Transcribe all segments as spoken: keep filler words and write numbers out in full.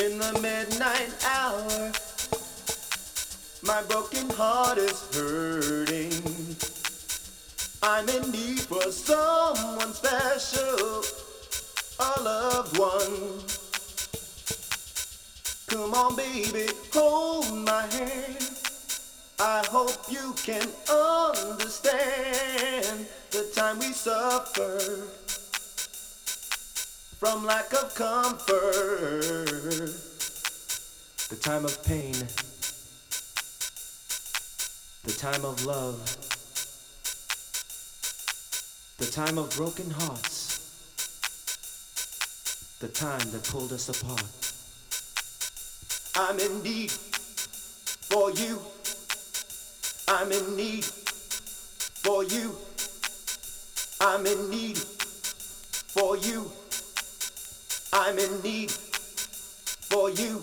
in the midnight hour. My broken heart is hurting. I'm in need for someone special, a loved one. Come on, baby, hold my hand. I hope you can understand the time we suffered from lack of comfort, the time of pain, the time of love, the time of broken hearts, the time that pulled us apart. I'm in need for you. I'm in need for you. I'm in need for you. I'm in need for you.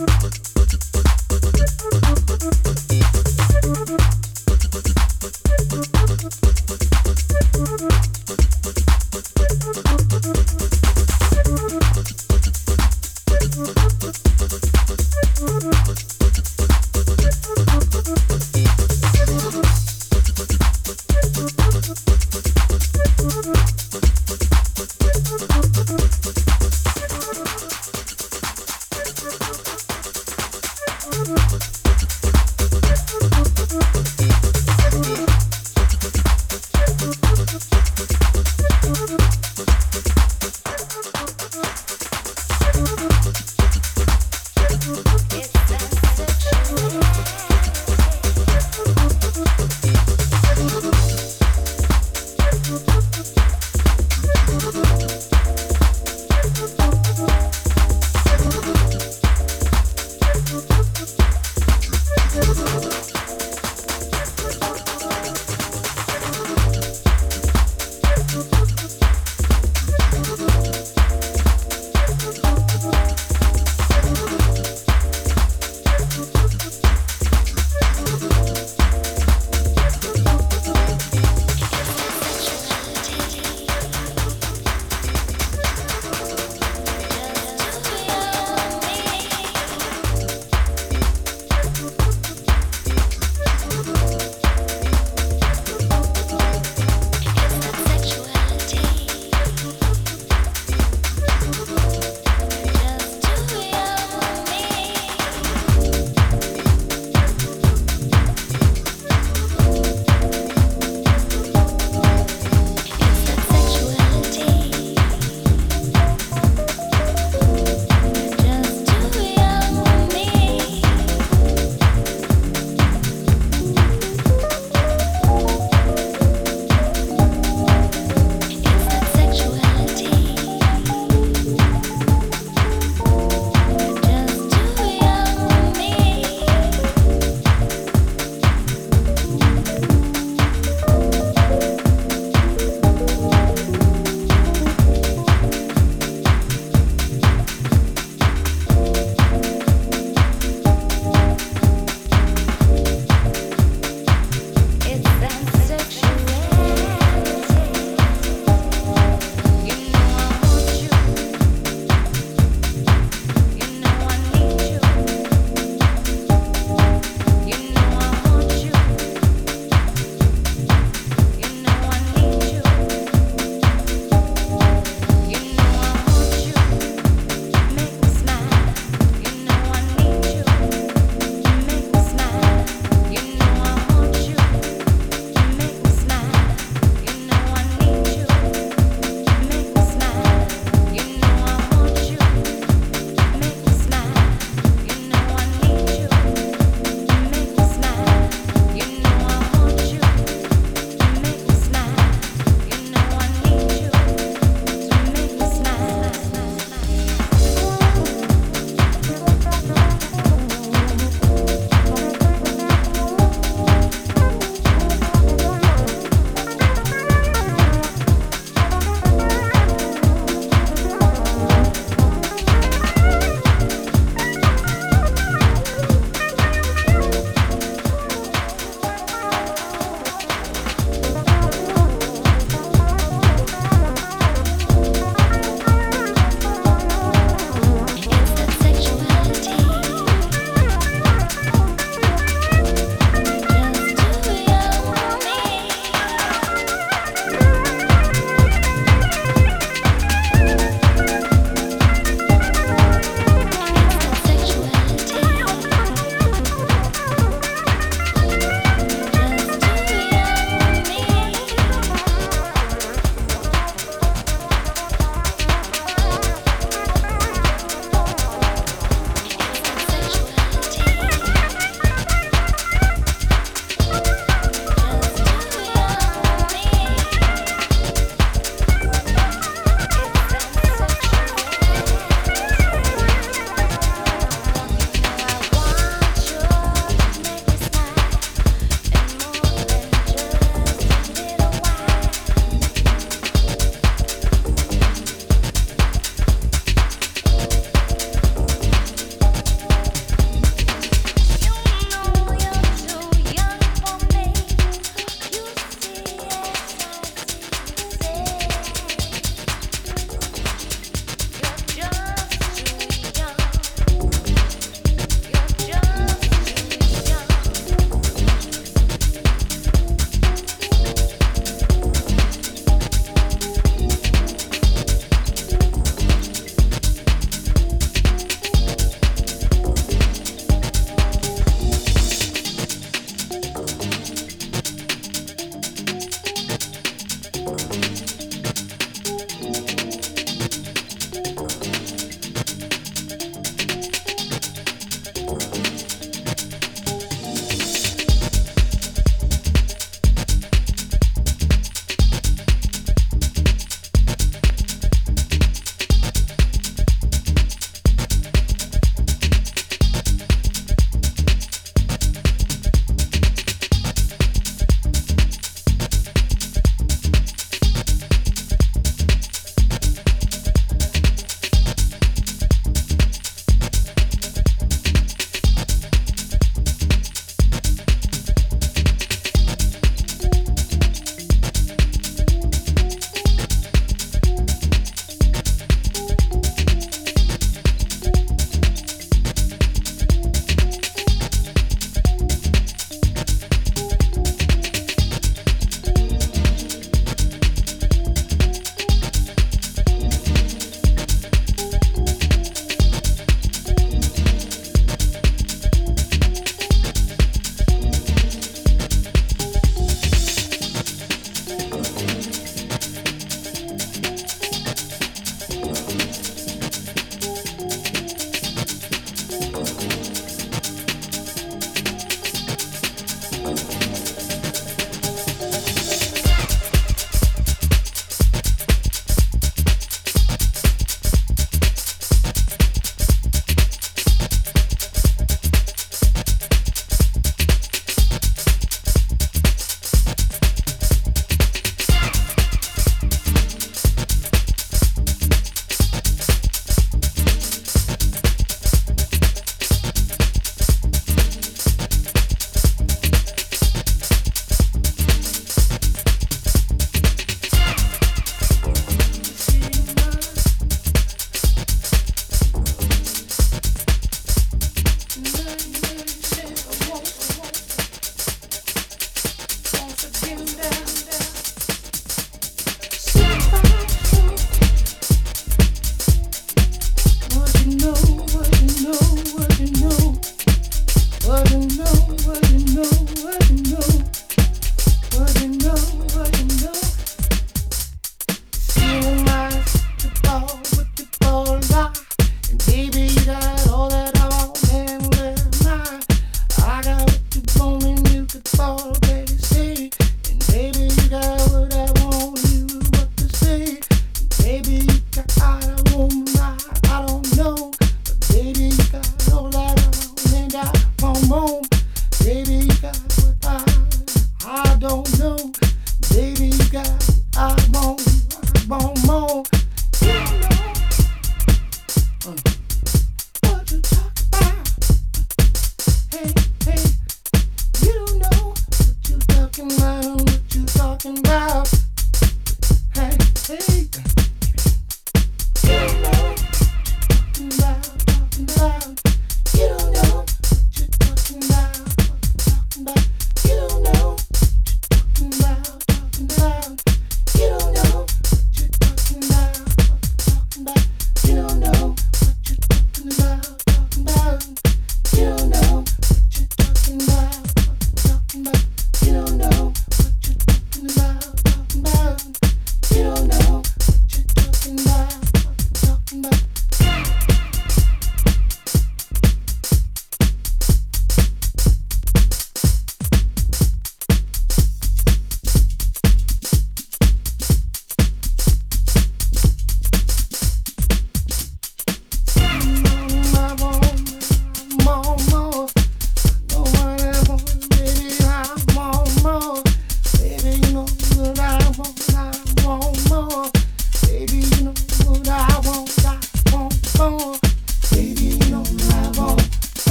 It's sensitive.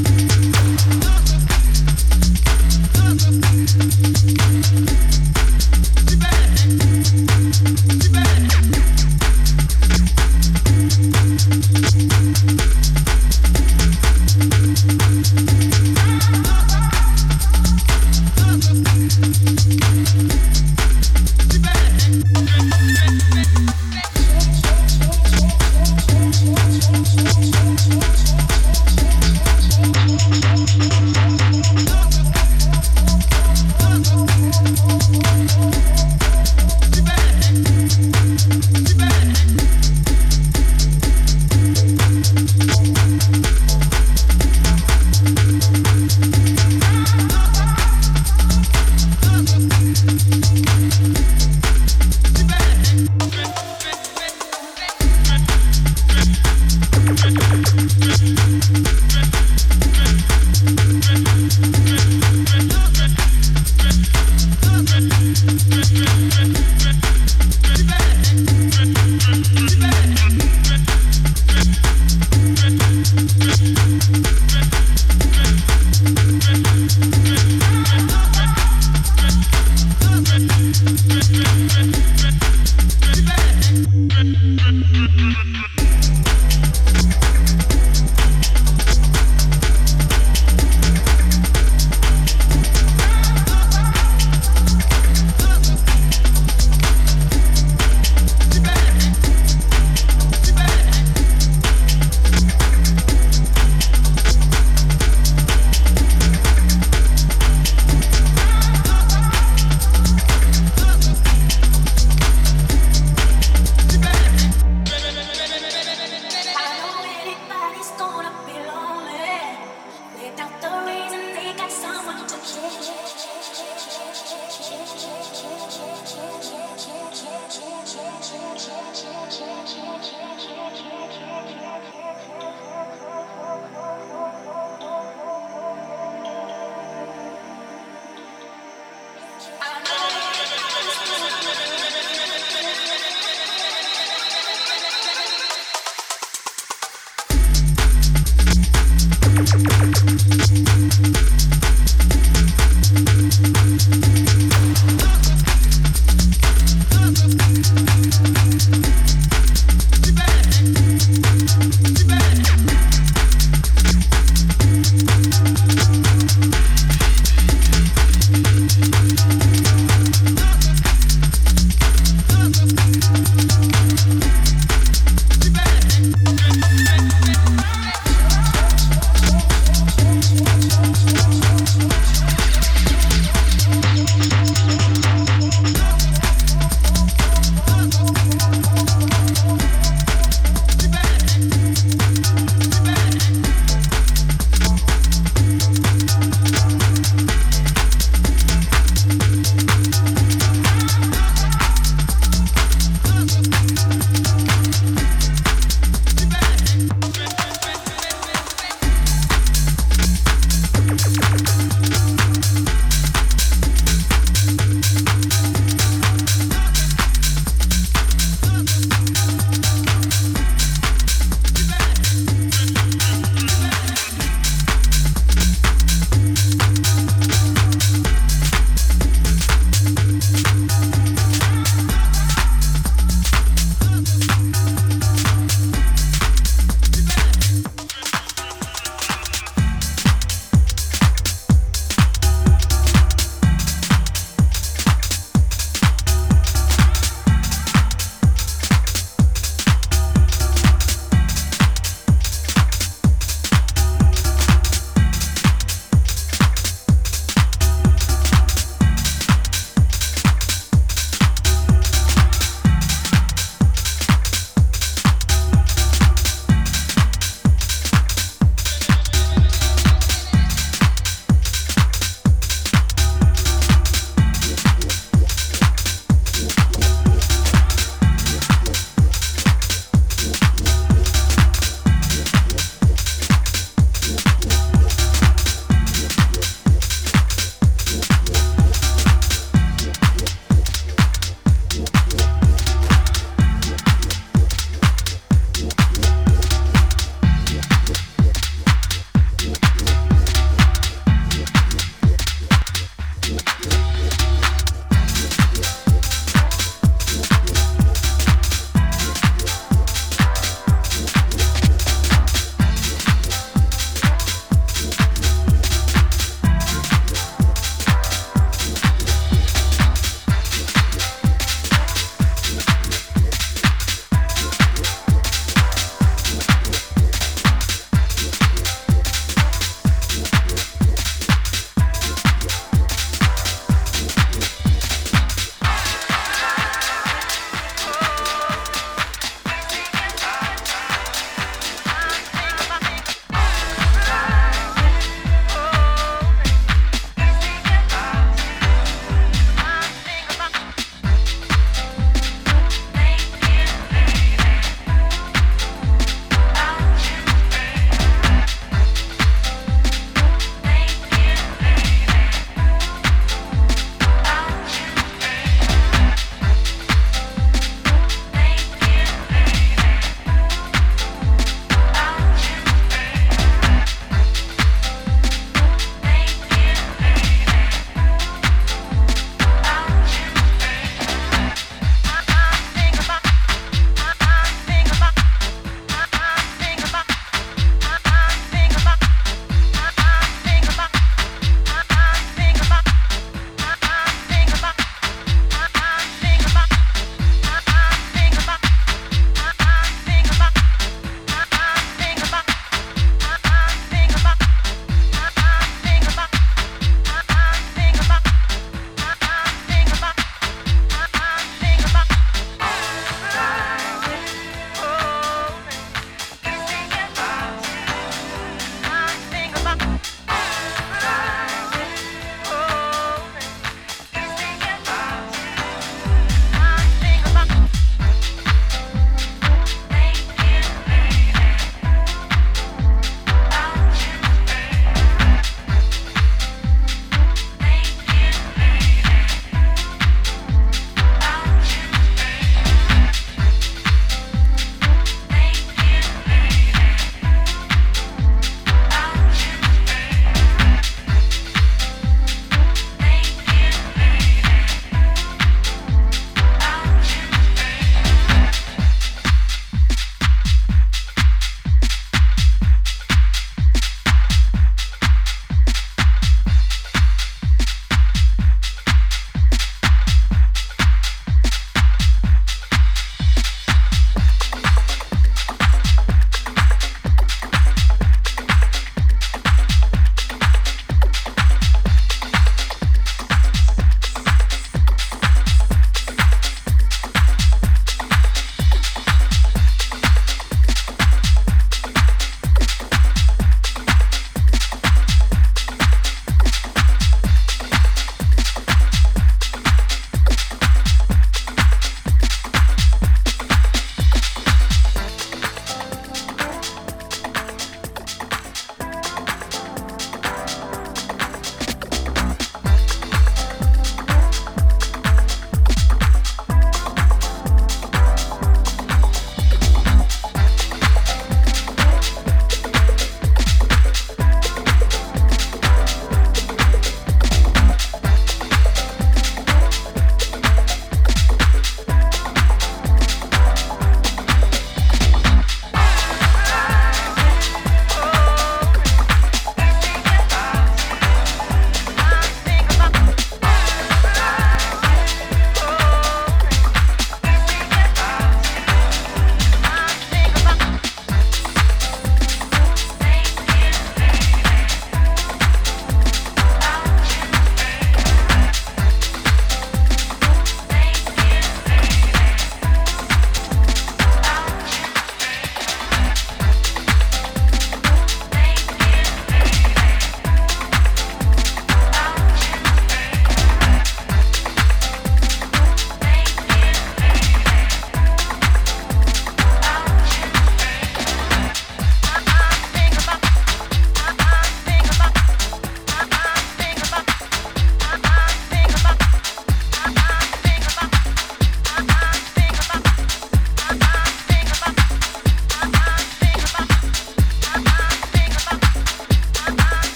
We'll be right back.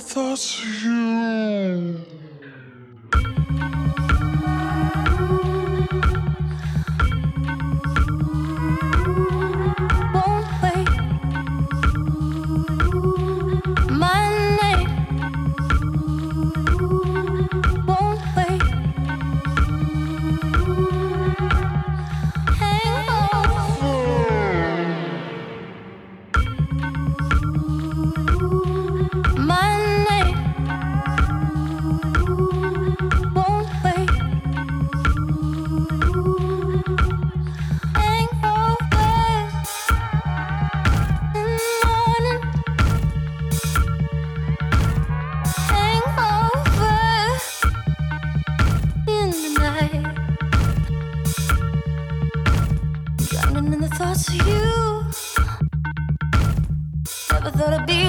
Thoughts of you, never thought I'd be